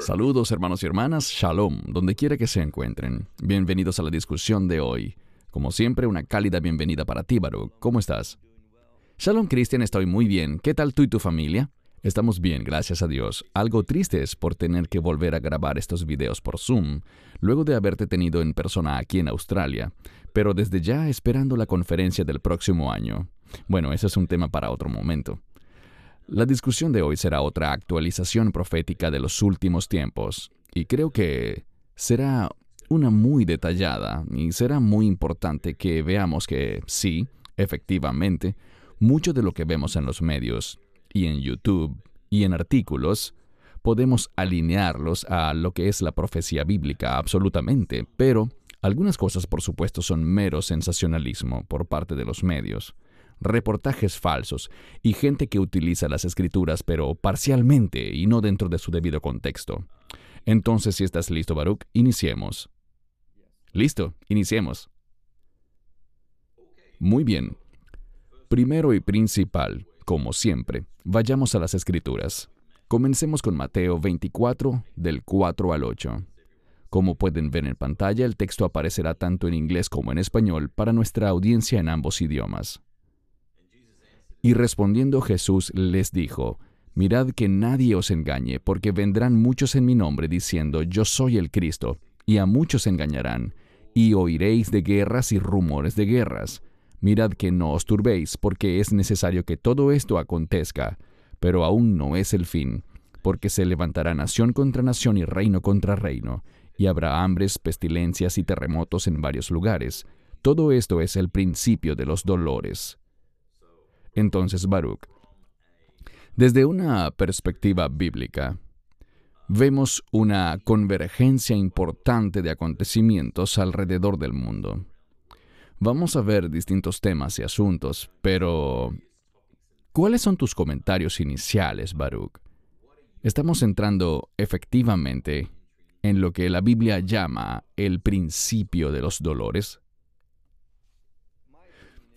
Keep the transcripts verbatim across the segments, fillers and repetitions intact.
Saludos, hermanos y hermanas, Shalom, donde quiera que se encuentren. Bienvenidos a la discusión de hoy. Como siempre, una cálida bienvenida para ti, Baruch. ¿Cómo estás? Shalom, Christian, estoy muy bien. ¿Qué tal tú y tu familia? Estamos bien, gracias a Dios. Algo triste es por tener que volver a grabar estos videos por Zoom, luego de haberte tenido en persona aquí en Australia, pero desde ya esperando la conferencia del próximo año. Bueno, ese es un tema para otro momento. La discusión de hoy será otra actualización profética de los últimos tiempos, y creo que será una muy detallada, y será muy importante que veamos que, sí, efectivamente, mucho de lo que vemos en los medios, y en YouTube, y en artículos, podemos alinearlos a lo que es la profecía bíblica, absolutamente, pero algunas cosas, por supuesto, son mero sensacionalismo por parte de los medios. Reportajes falsos y gente que utiliza las escrituras pero parcialmente y no dentro de su debido contexto. Entonces, si estás listo, Baruch, iniciemos. Listo, iniciemos. Muy bien. Primero y principal, como siempre, vayamos a las escrituras. Comencemos con Mateo veinticuatro, del cuatro al ocho. Como pueden ver en pantalla, el texto aparecerá tanto en inglés como en español para nuestra audiencia en ambos idiomas. Y respondiendo Jesús les dijo, «Mirad que nadie os engañe, porque vendrán muchos en mi nombre diciendo, yo soy el Cristo, y a muchos engañarán, y oiréis de guerras y rumores de guerras. Mirad que no os turbéis, porque es necesario que todo esto acontezca, pero aún no es el fin, porque se levantará nación contra nación y reino contra reino, y habrá hambres, pestilencias y terremotos en varios lugares. Todo esto es el principio de los dolores». Entonces, Baruch, desde una perspectiva bíblica, vemos una convergencia importante de acontecimientos alrededor del mundo. Vamos a ver distintos temas y asuntos, pero ¿cuáles son tus comentarios iniciales, Baruch? Estamos entrando efectivamente en lo que la Biblia llama el principio de los dolores.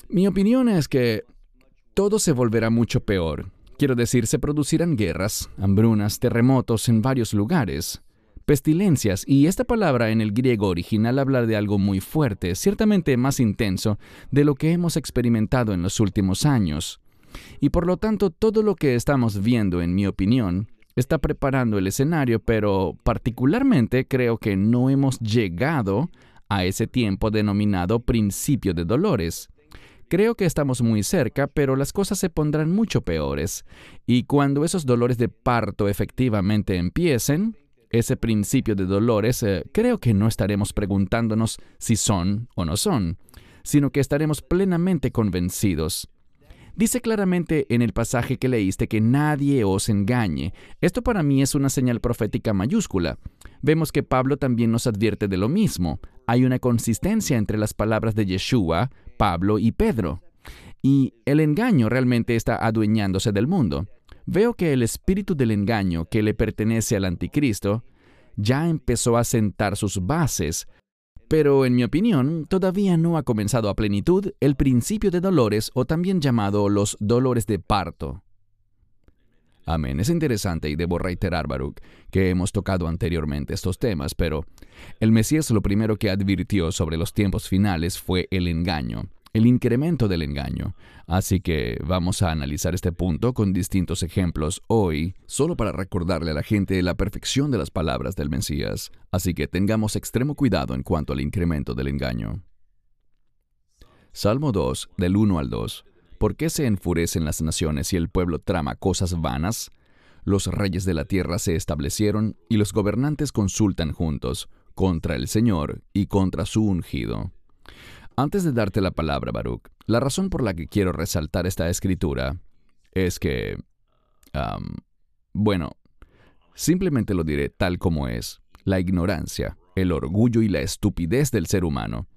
Mi opinión es que todo se volverá mucho peor. Quiero decir, se producirán guerras, hambrunas, terremotos en varios lugares, pestilencias, y esta palabra en el griego original habla de algo muy fuerte, ciertamente más intenso de lo que hemos experimentado en los últimos años. Y por lo tanto, todo lo que estamos viendo, en mi opinión, está preparando el escenario, pero particularmente creo que no hemos llegado a ese tiempo denominado principio de dolores. Creo que estamos muy cerca, pero las cosas se pondrán mucho peores. Y cuando esos dolores de parto efectivamente empiecen, ese principio de dolores, eh, creo que no estaremos preguntándonos si son o no son, sino que estaremos plenamente convencidos. Dice claramente en el pasaje que leíste que nadie os engañe. Esto para mí es una señal profética mayúscula. Vemos que Pablo también nos advierte de lo mismo. Hay una consistencia entre las palabras de Yeshua, Pablo y Pedro. Y el engaño realmente está adueñándose del mundo. Veo que el espíritu del engaño que le pertenece al anticristo ya empezó a sentar sus bases, pero en mi opinión todavía no ha comenzado a plenitud el principio de dolores, o también llamado los dolores de parto. Amén. Es interesante, y debo reiterar, Baruch, que hemos tocado anteriormente estos temas, pero el Mesías lo primero que advirtió sobre los tiempos finales fue el engaño, el incremento del engaño. Así que vamos a analizar este punto con distintos ejemplos hoy, solo para recordarle a la gente la perfección de las palabras del Mesías. Así que tengamos extremo cuidado en cuanto al incremento del engaño. Salmo dos, del uno al dos. ¿Por qué se enfurecen las naciones y el pueblo trama cosas vanas? Los reyes de la tierra se establecieron y los gobernantes consultan juntos contra el Señor y contra su ungido. Antes de darte la palabra, Baruch, la razón por la que quiero resaltar esta escritura es que, um, bueno, simplemente lo diré tal como es. La ignorancia, el orgullo y la estupidez del ser humano,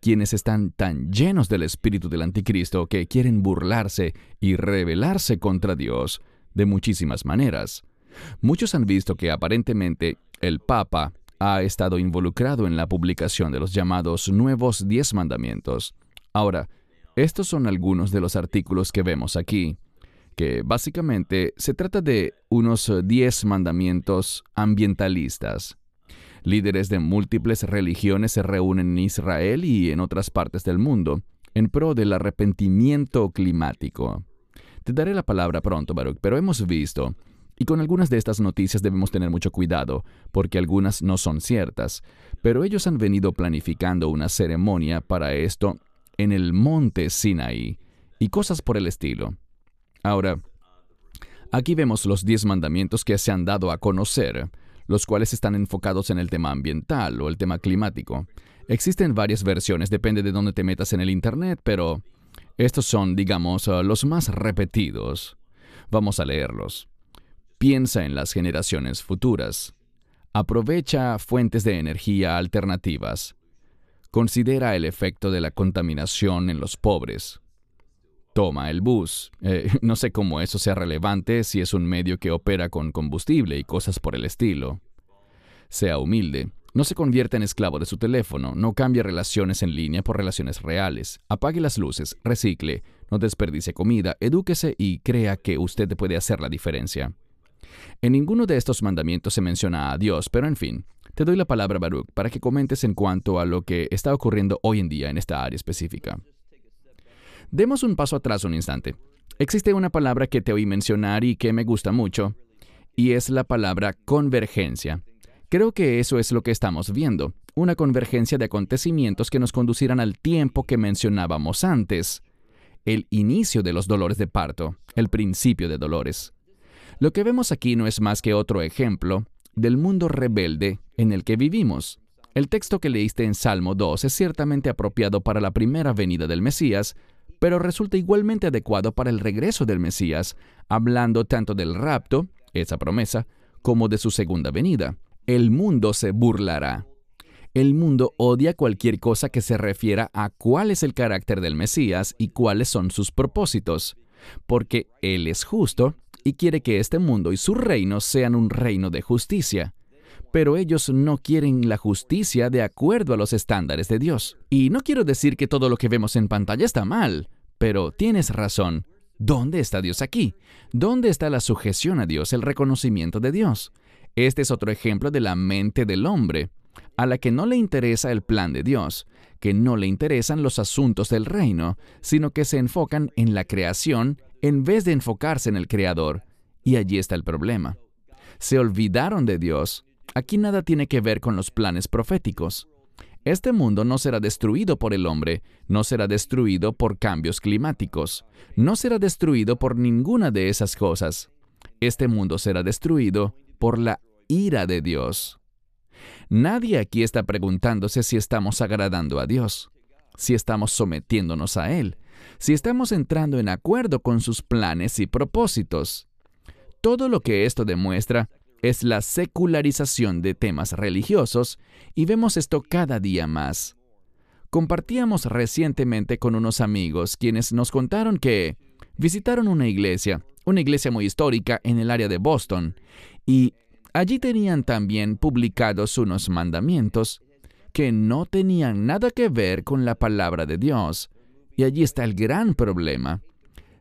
quienes están tan llenos del espíritu del anticristo que quieren burlarse y rebelarse contra Dios de muchísimas maneras. Muchos han visto que aparentemente el Papa ha estado involucrado en la publicación de los llamados Nuevos Diez Mandamientos. Ahora, estos son algunos de los artículos que vemos aquí, que básicamente se trata de unos diez mandamientos ambientalistas. Líderes de múltiples religiones se reúnen en Israel y en otras partes del mundo en pro del arrepentimiento climático. Te daré la palabra pronto, Baruch, pero hemos visto, y con algunas de estas noticias debemos tener mucho cuidado, porque algunas no son ciertas, pero ellos han venido planificando una ceremonia para esto en el monte Sinaí y cosas por el estilo. Ahora, aquí vemos los diez mandamientos que se han dado a conocer, los cuales están enfocados en el tema ambiental o el tema climático. Existen varias versiones, depende de dónde te metas en el Internet, pero estos son, digamos, los más repetidos. Vamos a leerlos. Piensa en las generaciones futuras. Aprovecha fuentes de energía alternativas. Considera el efecto de la contaminación en los pobres. Toma el bus. Eh, no sé cómo eso sea relevante si es un medio que opera con combustible y cosas por el estilo. Sea humilde. No se convierta en esclavo de su teléfono, no cambie relaciones en línea por relaciones reales, apague las luces, recicle, no desperdicie comida, edúquese y crea que usted puede hacer la diferencia. En ninguno de estos mandamientos se menciona a Dios, pero en fin, te doy la palabra, Baruch, para que comentes en cuanto a lo que está ocurriendo hoy en día en esta área específica. Demos un paso atrás un instante. Existe una palabra que te oí mencionar y que me gusta mucho, y es la palabra convergencia. Creo que eso es lo que estamos viendo, una convergencia de acontecimientos que nos conducirán al tiempo que mencionábamos antes, el inicio de los dolores de parto, el principio de dolores. Lo que vemos aquí no es más que otro ejemplo del mundo rebelde en el que vivimos. El texto que leíste en Salmo dos es ciertamente apropiado para la primera venida del Mesías, pero resulta igualmente adecuado para el regreso del Mesías, hablando tanto del rapto, esa promesa, como de su segunda venida. El mundo se burlará. El mundo odia cualquier cosa que se refiera a cuál es el carácter del Mesías y cuáles son sus propósitos, porque Él es justo y quiere que este mundo y su reino sean un reino de justicia. Pero ellos no quieren la justicia de acuerdo a los estándares de Dios. Y no quiero decir que todo lo que vemos en pantalla está mal, pero tienes razón. ¿Dónde está Dios aquí? ¿Dónde está la sujeción a Dios, el reconocimiento de Dios? Este es otro ejemplo de la mente del hombre, a la que no le interesa el plan de Dios, que no le interesan los asuntos del reino, sino que se enfocan en la creación en vez de enfocarse en el Creador. Y allí está el problema. Se olvidaron de Dios. Aquí nada tiene que ver con los planes proféticos. Este mundo no será destruido por el hombre, no será destruido por cambios climáticos, no será destruido por ninguna de esas cosas. Este mundo será destruido por la ira de Dios. Nadie aquí está preguntándose si estamos agradando a Dios, si estamos sometiéndonos a Él, si estamos entrando en acuerdo con sus planes y propósitos. Todo lo que esto demuestra es la secularización de temas religiosos, y vemos esto cada día más. Compartíamos recientemente con unos amigos quienes nos contaron que visitaron una iglesia, una iglesia muy histórica en el área de Boston, y allí tenían también publicados unos mandamientos que no tenían nada que ver con la palabra de Dios. Y allí está el gran problema.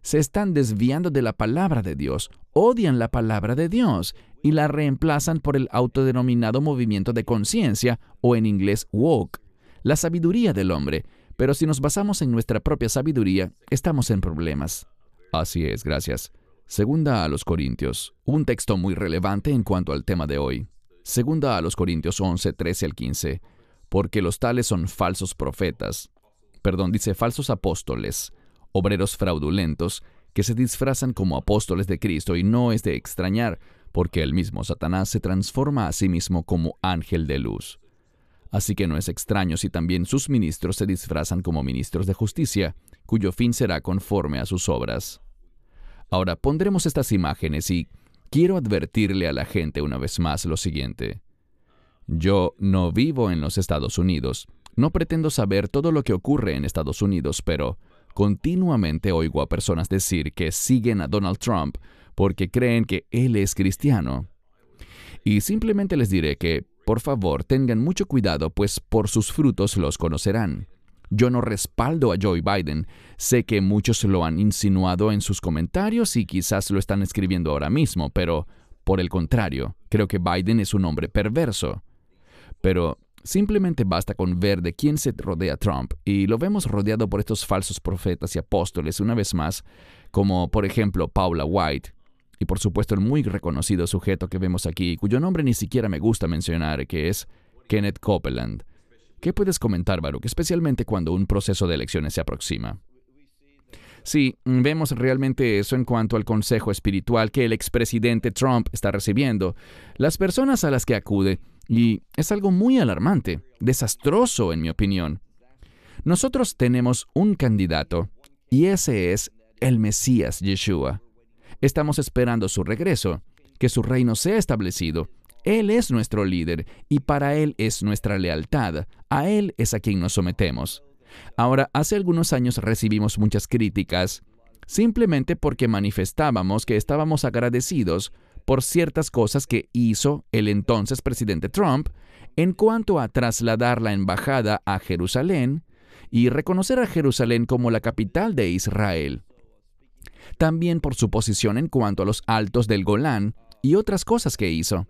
Se están desviando de la palabra de Dios, odian la palabra de Dios y la reemplazan por el autodenominado movimiento de conciencia, o en inglés woke, la sabiduría del hombre. Pero si nos basamos en nuestra propia sabiduría, estamos en problemas. Así es, gracias. Segunda a los Corintios, un texto muy relevante en cuanto al tema de hoy. Segunda a los Corintios once, trece al quince. Porque los tales son falsos profetas, perdón, dice falsos apóstoles, obreros fraudulentos, que se disfrazan como apóstoles de Cristo, y no es de extrañar, porque el mismo Satanás se transforma a sí mismo como ángel de luz. Así que no es extraño si también sus ministros se disfrazan como ministros de justicia, cuyo fin será conforme a sus obras. Ahora, pondremos estas imágenes y quiero advertirle a la gente una vez más lo siguiente. Yo no vivo en los Estados Unidos. No pretendo saber todo lo que ocurre en Estados Unidos, pero continuamente oigo a personas decir que siguen a Donald Trump porque creen que él es cristiano. Y simplemente les diré que, por favor, tengan mucho cuidado, pues por sus frutos los conocerán. Yo no respaldo a Joe Biden. Sé que muchos lo han insinuado en sus comentarios y quizás lo están escribiendo ahora mismo, pero, por el contrario, creo que Biden es un hombre perverso. Pero simplemente basta con ver de quién se rodea Trump, y lo vemos rodeado por estos falsos profetas y apóstoles una vez más, como por ejemplo Paula White, y por supuesto el muy reconocido sujeto que vemos aquí, cuyo nombre ni siquiera me gusta mencionar, que es Kenneth Copeland. ¿Qué puedes comentar, Baruch, especialmente cuando un proceso de elecciones se aproxima? Sí, vemos realmente eso en cuanto al consejo espiritual que el expresidente Trump está recibiendo. Las personas a las que acude, y es algo muy alarmante, desastroso en mi opinión. Nosotros tenemos un candidato, y ese es el Mesías Yeshua. Estamos esperando su regreso, que su reino sea establecido. Él es nuestro líder, y para Él es nuestra lealtad. A Él es a quien nos sometemos. Ahora, hace algunos años recibimos muchas críticas, simplemente porque manifestábamos que estábamos agradecidos por ciertas cosas que hizo el entonces presidente Trump en cuanto a trasladar la embajada a Jerusalén y reconocer a Jerusalén como la capital de Israel. También por su posición en cuanto a los altos del Golán y otras cosas que hizo.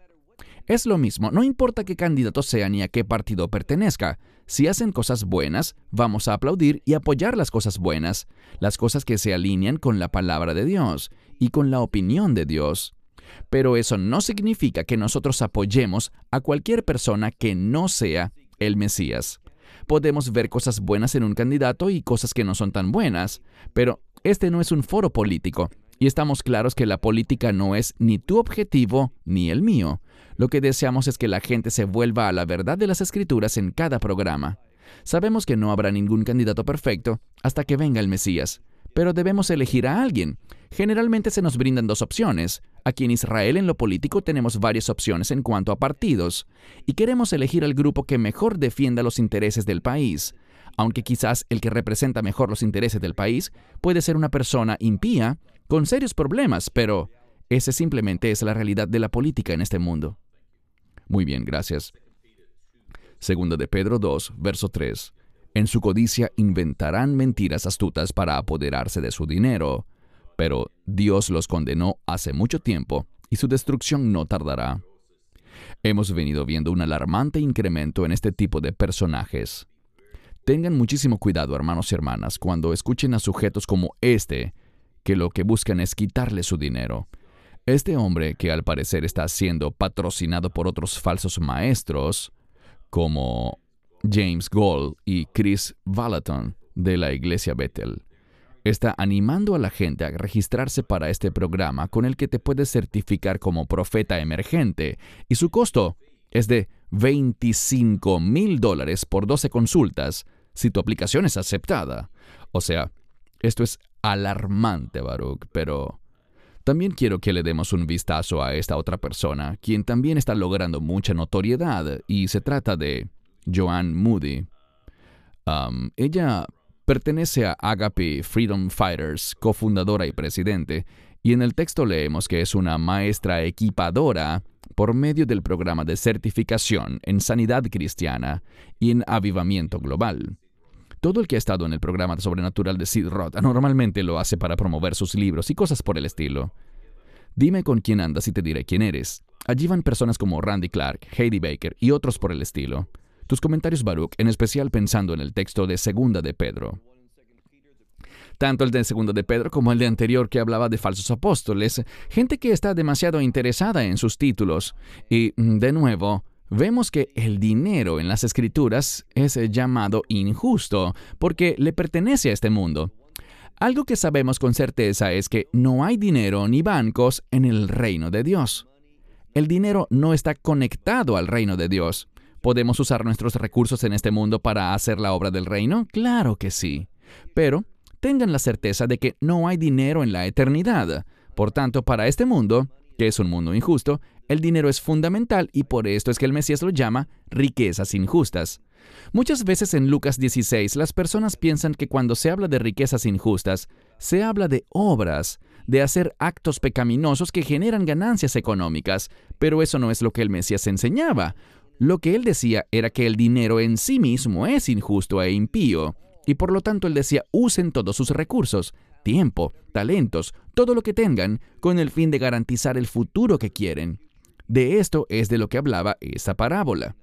Es lo mismo, no importa qué candidato sea ni a qué partido pertenezca. Si hacen cosas buenas, vamos a aplaudir y apoyar las cosas buenas, las cosas que se alinean con la palabra de Dios y con la opinión de Dios. Pero eso no significa que nosotros apoyemos a cualquier persona que no sea el Mesías. Podemos ver cosas buenas en un candidato y cosas que no son tan buenas, pero este no es un foro político. Y estamos claros que la política no es ni tu objetivo ni el mío. Lo que deseamos es que la gente se vuelva a la verdad de las Escrituras en cada programa. Sabemos que no habrá ningún candidato perfecto hasta que venga el Mesías, pero debemos elegir a alguien. Generalmente se nos brindan dos opciones. Aquí en Israel, en lo político, tenemos varias opciones en cuanto a partidos, y queremos elegir al grupo que mejor defienda los intereses del país. Aunque quizás el que representa mejor los intereses del país puede ser una persona impía, con serios problemas, pero esa simplemente es la realidad de la política en este mundo. Muy bien, gracias. Segunda de Pedro dos, verso tres. En su codicia inventarán mentiras astutas para apoderarse de su dinero, pero Dios los condenó hace mucho tiempo y su destrucción no tardará. Hemos venido viendo un alarmante incremento en este tipo de personajes. Tengan muchísimo cuidado, hermanos y hermanas, cuando escuchen a sujetos como este, que lo que buscan es quitarle su dinero. Este hombre, que al parecer está siendo patrocinado por otros falsos maestros, como James Goll y Chris Vallotton de la Iglesia Bethel, está animando a la gente a registrarse para este programa con el que te puedes certificar como profeta emergente, y su costo es de veinticinco mil dólares por doce consultas, si tu aplicación es aceptada. O sea, esto es alarmante, Baruch, pero también quiero que le demos un vistazo a esta otra persona, quien también está logrando mucha notoriedad, y se trata de Joanne Moody. Um, ella pertenece a Agape Freedom Fighters, cofundadora y presidente, y en el texto leemos que es una maestra equipadora por medio del programa de certificación en sanidad cristiana y en avivamiento global. Todo el que ha estado en el programa sobrenatural de Sid Roth normalmente lo hace para promover sus libros y cosas por el estilo. Dime con quién andas y te diré quién eres. Allí van personas como Randy Clark, Heidi Baker y otros por el estilo. Tus comentarios, Baruch, en especial pensando en el texto de Segunda de Pedro. Tanto el de Segunda de Pedro como el de anterior que hablaba de falsos apóstoles, gente que está demasiado interesada en sus títulos. Y, de nuevo, vemos que el dinero en las Escrituras es llamado injusto porque le pertenece a este mundo. Algo que sabemos con certeza es que no hay dinero ni bancos en el reino de Dios. El dinero no está conectado al reino de Dios. ¿Podemos usar nuestros recursos en este mundo para hacer la obra del reino? Claro que sí. Pero tengan la certeza de que no hay dinero en la eternidad. Por tanto, para este mundo, que es un mundo injusto, el dinero es fundamental y por esto es que el Mesías lo llama riquezas injustas. Muchas veces en Lucas dieciséis, las personas piensan que cuando se habla de riquezas injustas, se habla de obras, de hacer actos pecaminosos que generan ganancias económicas, pero eso no es lo que el Mesías enseñaba. Lo que él decía era que el dinero en sí mismo es injusto e impío, Y por lo tanto, él decía, usen todos sus recursos, tiempo, talentos, todo lo que tengan, con el fin de garantizar el futuro que quieren. De esto es de lo que hablaba esa parábola.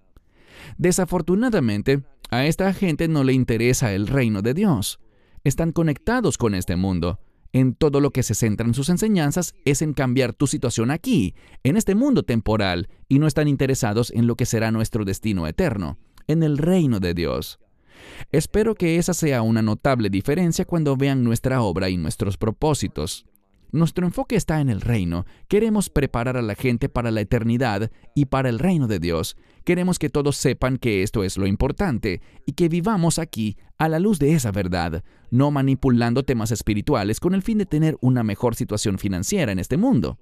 Desafortunadamente, a esta gente no le interesa el reino de Dios. Están conectados con este mundo. En todo lo que se centran sus enseñanzas es en cambiar tu situación aquí, en este mundo temporal, y no están interesados en lo que será nuestro destino eterno, en el reino de Dios. Espero que esa sea una notable diferencia cuando vean nuestra obra y nuestros propósitos. Nuestro enfoque está en el reino. Queremos preparar a la gente para la eternidad y para el reino de Dios. Queremos que todos sepan que esto es lo importante y que vivamos aquí a la luz de esa verdad, no manipulando temas espirituales con el fin de tener una mejor situación financiera en este mundo.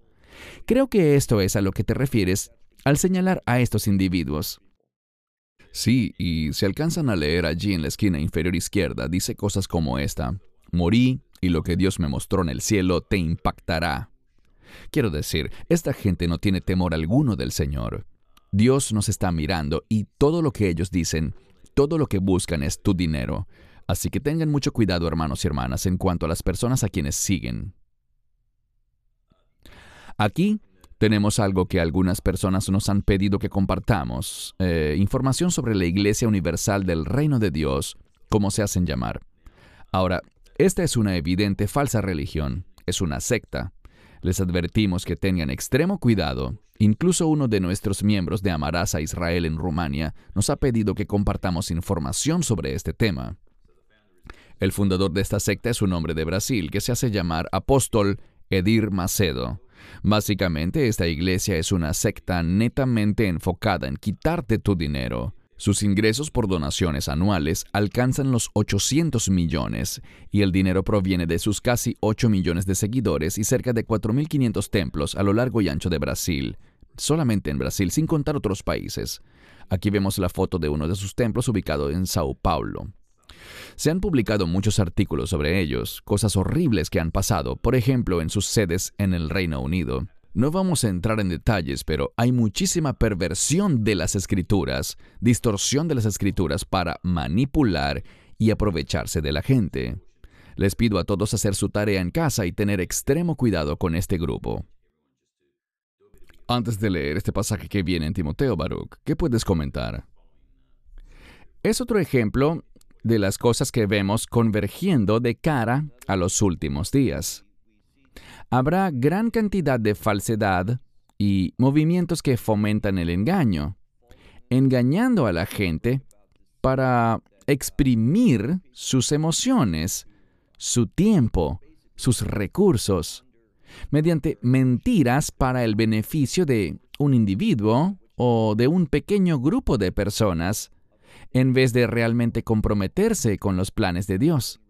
Creo que esto es a lo que te refieres al señalar a estos individuos. Sí, y si alcanzan a leer allí en la esquina inferior izquierda, dice cosas como esta: morí, y lo que Dios me mostró en el cielo te impactará. Quiero decir, esta gente no tiene temor alguno del Señor. Dios nos está mirando y todo lo que ellos dicen, todo lo que buscan es tu dinero. Así que tengan mucho cuidado, hermanos y hermanas, en cuanto a las personas a quienes siguen. Aquí tenemos algo que algunas personas nos han pedido que compartamos. Eh, información sobre la Iglesia Universal del Reino de Dios, como se hacen llamar. Ahora, esta es una evidente falsa religión. Es una secta. Les advertimos que tengan extremo cuidado. Incluso uno de nuestros miembros de Amarás a Israel en Rumania nos ha pedido que compartamos información sobre este tema. El fundador de esta secta es un hombre de Brasil que se hace llamar Apóstol Edir Macedo. Básicamente, esta iglesia es una secta netamente enfocada en quitarte tu dinero. Sus ingresos por donaciones anuales alcanzan los ochocientos millones y el dinero proviene de sus casi ocho millones de seguidores y cerca de cuatro mil quinientos templos a lo largo y ancho de Brasil. Solamente en Brasil, sin contar otros países. Aquí vemos la foto de uno de sus templos ubicado en Sao Paulo. Se han publicado muchos artículos sobre ellos, cosas horribles que han pasado, por ejemplo, en sus sedes en el Reino Unido. No vamos a entrar en detalles, pero hay muchísima perversión de las escrituras, distorsión de las escrituras para manipular y aprovecharse de la gente. Les pido a todos hacer su tarea en casa y tener extremo cuidado con este grupo. Antes de leer este pasaje que viene en Timoteo, Baruch, ¿qué puedes comentar? Es otro ejemplo de las cosas que vemos convergiendo de cara a los últimos días. Habrá gran cantidad de falsedad y movimientos que fomentan el engaño, engañando a la gente para exprimir sus emociones, su tiempo, sus recursos, mediante mentiras para el beneficio de un individuo o de un pequeño grupo de personas, en vez de realmente comprometerse con los planes de Dios.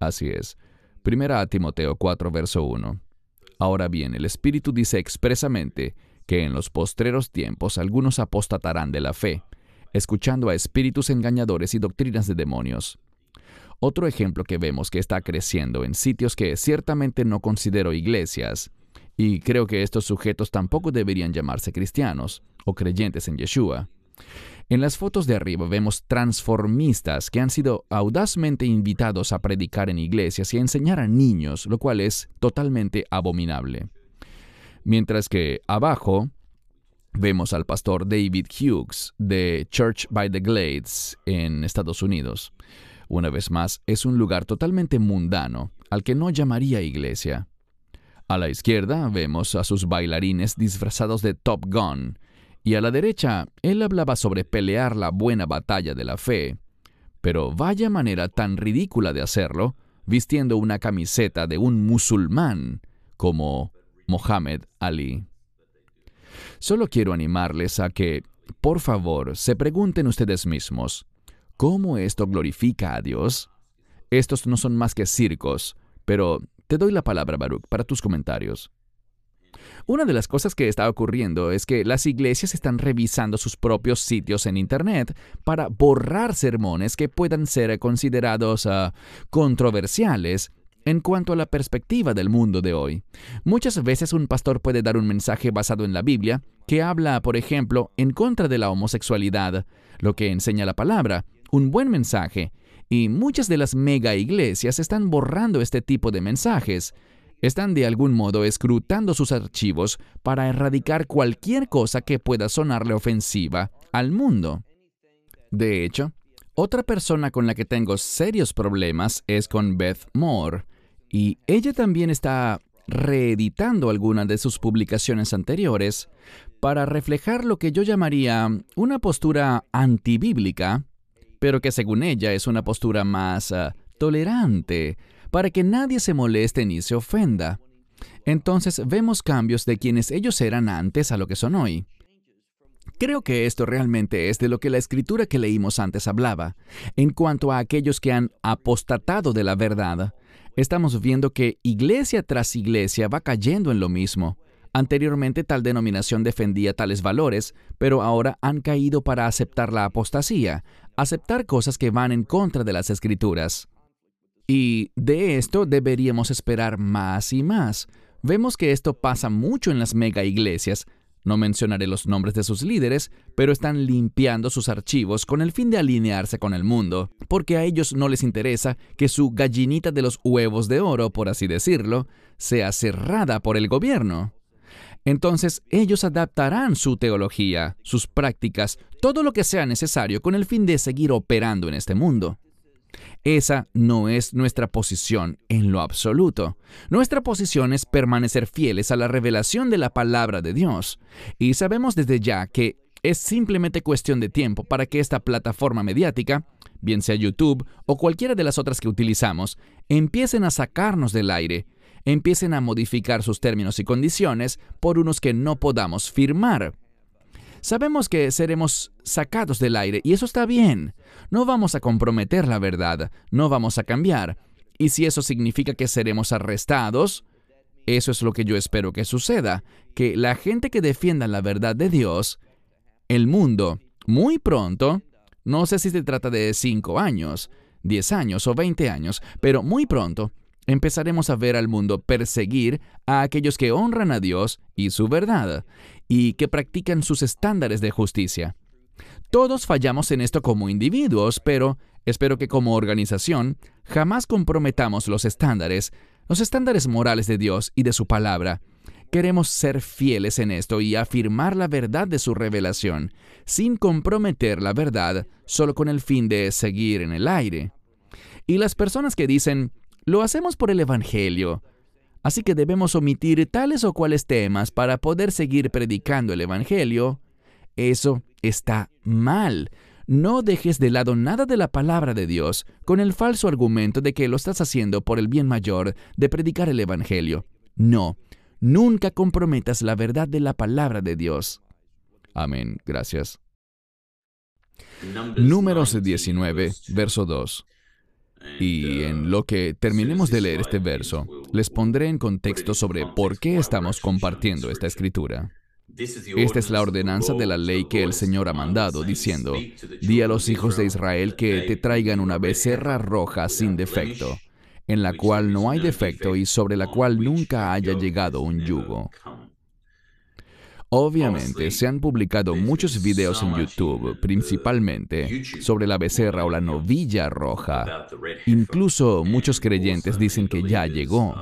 Así es. Primera a Timoteo cuatro, verso uno. Ahora bien, el Espíritu dice expresamente que en los postreros tiempos algunos apostatarán de la fe, escuchando a espíritus engañadores y doctrinas de demonios. Otro ejemplo que vemos que está creciendo en sitios que ciertamente no considero iglesias, y creo que estos sujetos tampoco deberían llamarse cristianos o creyentes en Yeshua. En las fotos de arriba vemos transformistas que han sido audazmente invitados a predicar en iglesias y a enseñar a niños, lo cual es totalmente abominable. Mientras que abajo vemos al pastor David Hughes de Church by the Glades en Estados Unidos. Una vez más, es un lugar totalmente mundano, al que no llamaría iglesia. A la izquierda vemos a sus bailarines disfrazados de Top Gun. Y a la derecha, él hablaba sobre pelear la buena batalla de la fe. Pero vaya manera tan ridícula de hacerlo, vistiendo una camiseta de un musulmán como Mohammed Ali. Solo quiero animarles a que, por favor, se pregunten ustedes mismos, ¿cómo esto glorifica a Dios? Estos no son más que circos, pero te doy la palabra, Baruch, para tus comentarios. Una de las cosas que está ocurriendo es que las iglesias están revisando sus propios sitios en Internet para borrar sermones que puedan ser considerados uh, controversiales en cuanto a la perspectiva del mundo de hoy. Muchas veces un pastor puede dar un mensaje basado en la Biblia que habla, por ejemplo, en contra de la homosexualidad, lo que enseña la palabra, un buen mensaje, Y muchas de las mega iglesias están borrando este tipo de mensajes. Están de algún modo escrutando sus archivos para erradicar cualquier cosa que pueda sonarle ofensiva al mundo. De hecho, otra persona con la que tengo serios problemas es con Beth Moore, y ella también está reeditando algunas de sus publicaciones anteriores para reflejar lo que yo llamaría una postura antibíblica, pero que según ella es una postura más uh, tolerante, para que nadie se moleste ni se ofenda. Entonces vemos cambios de quienes ellos eran antes a lo que son hoy. Creo que esto realmente es de lo que la escritura que leímos antes hablaba. En cuanto a aquellos que han apostatado de la verdad, estamos viendo que iglesia tras iglesia va cayendo en lo mismo. Anteriormente tal denominación defendía tales valores, pero ahora han caído para aceptar la apostasía, aceptar cosas que van en contra de las escrituras. Y de esto deberíamos esperar más y más. Vemos que esto pasa mucho en las mega iglesias. No mencionaré los nombres de sus líderes, pero están limpiando sus archivos con el fin de alinearse con el mundo, porque a ellos no les interesa que su gallinita de los huevos de oro, por así decirlo, sea cerrada por el gobierno. Entonces ellos adaptarán su teología, sus prácticas, todo lo que sea necesario con el fin de seguir operando en este mundo. Esa no es nuestra posición en lo absoluto. Nuestra posición es permanecer fieles a la revelación de la palabra de Dios. Y sabemos desde ya que es simplemente cuestión de tiempo para que esta plataforma mediática, bien sea YouTube o cualquiera de las otras que utilizamos, empiecen a sacarnos del aire, empiecen a modificar sus términos y condiciones por unos que no podamos firmar. Sabemos que seremos sacados del aire y eso está bien. No vamos a comprometer la verdad, no vamos a cambiar. Y si eso significa que seremos arrestados, eso es lo que yo espero que suceda, que la gente que defienda la verdad de Dios, el mundo, muy pronto, no sé si se trata de cinco años, diez años o veinte años, pero muy pronto empezaremos a ver al mundo perseguir a aquellos que honran a Dios y su verdad, y que practican sus estándares de justicia. Todos fallamos en esto como individuos, pero espero que como organización jamás comprometamos los estándares, los estándares morales de Dios y de su palabra. Queremos ser fieles en esto y afirmar la verdad de su revelación, sin comprometer la verdad, solo con el fin de seguir en el aire. Y las personas que dicen, lo hacemos por el Evangelio, así que debemos omitir tales o cuales temas para poder seguir predicando el Evangelio. Eso está mal. No dejes de lado nada de la palabra de Dios con el falso argumento de que lo estás haciendo por el bien mayor de predicar el Evangelio. No, nunca comprometas la verdad de la palabra de Dios. Amén. Gracias. Números diecinueve, verso dos. Y en lo que terminemos de leer este verso, les pondré en contexto sobre por qué estamos compartiendo esta escritura. Esta es la ordenanza de la ley que el Señor ha mandado, diciendo, «Di a los hijos de Israel que te traigan una becerra roja sin defecto, en la cual no hay defecto y sobre la cual nunca haya llegado un yugo». Obviamente, se han publicado muchos videos en YouTube, principalmente sobre la becerra o la novilla roja. Incluso muchos creyentes dicen que ya llegó.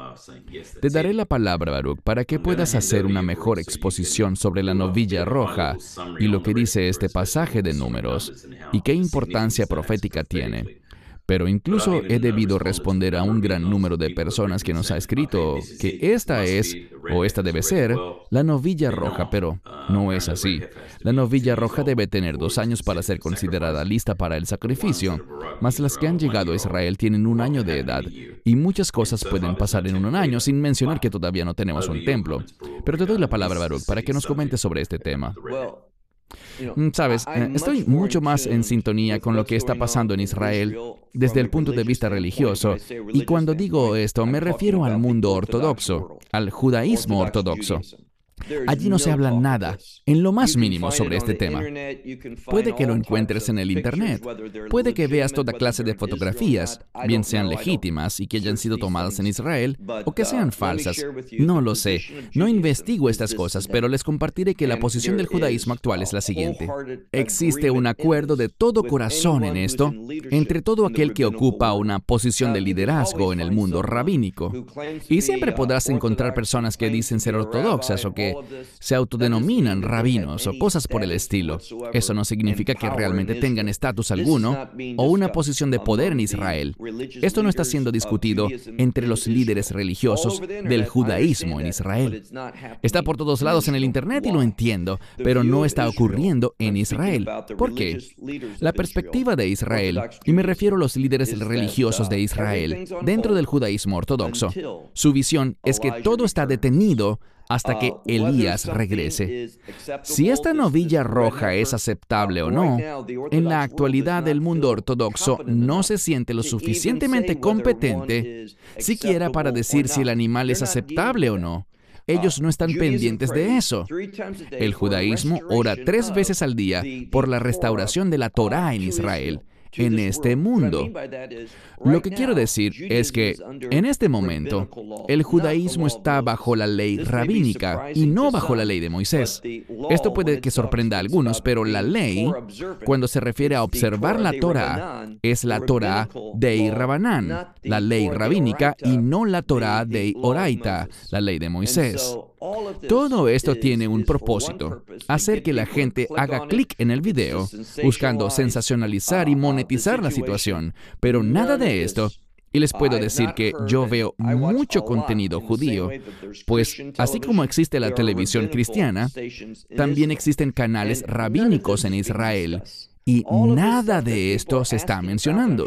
Te daré la palabra, Baruch, para que puedas hacer una mejor exposición sobre la novilla roja y lo que dice este pasaje de Números y qué importancia profética tiene. Pero incluso he debido responder a un gran número de personas que nos ha escrito que esta es, o esta debe ser, la novilla roja, pero no es así. La novilla roja debe tener dos años para ser considerada lista para el sacrificio, mas las que han llegado a Israel tienen un año de edad, y muchas cosas pueden pasar en un año, sin mencionar que todavía no tenemos un templo. Pero te doy la palabra, Baruch, para que nos comentes sobre este tema. Sabes, estoy mucho más en sintonía con lo que está pasando en Israel desde el punto de vista religioso, y cuando digo esto me refiero al mundo ortodoxo, al judaísmo ortodoxo. Allí no se habla nada, en lo más mínimo, sobre este tema. Puede que lo encuentres en el Internet. Puede que veas toda clase de fotografías, bien sean legítimas y que hayan sido tomadas en Israel, o que sean falsas. No lo sé. No investigo estas cosas, pero les compartiré que la posición del judaísmo actual es la siguiente. Existe un acuerdo de todo corazón en esto, entre todo aquel que ocupa una posición de liderazgo en el mundo rabínico. Y siempre podrás encontrar personas que dicen ser ortodoxas o que se autodenominan rabinos o cosas por el estilo. Eso no significa que realmente tengan estatus alguno o una posición de poder en Israel. Esto no está siendo discutido entre los líderes religiosos del judaísmo en Israel. Está por todos lados en el Internet y lo entiendo, pero no está ocurriendo en Israel. ¿Por qué? La perspectiva de Israel, y me refiero a los líderes religiosos de Israel, dentro del judaísmo ortodoxo, su visión es que todo está detenido hasta que Elías regrese. Si esta novilla roja es aceptable o no, en la actualidad el mundo ortodoxo no se siente lo suficientemente competente siquiera para decir si el animal es aceptable o no. Ellos no están pendientes de eso. El judaísmo ora tres veces al día por la restauración de la Torá en Israel, en este mundo. Lo que quiero decir es que, en este momento, el judaísmo está bajo la ley rabínica y no bajo la ley de Moisés. Esto puede que sorprenda a algunos, pero la ley, cuando se refiere a observar la Torá, es la Torá Dei Rabanán, la ley rabínica, y no la Torá Dei Oraita, la ley de Moisés. Todo esto tiene un propósito: hacer que la gente haga clic en el video, buscando sensacionalizar y monetizar la situación, pero nada de esto. Y les puedo decir que yo veo mucho contenido judío, pues así como existe la televisión cristiana, también existen canales rabínicos en Israel. Y nada de esto se está mencionando.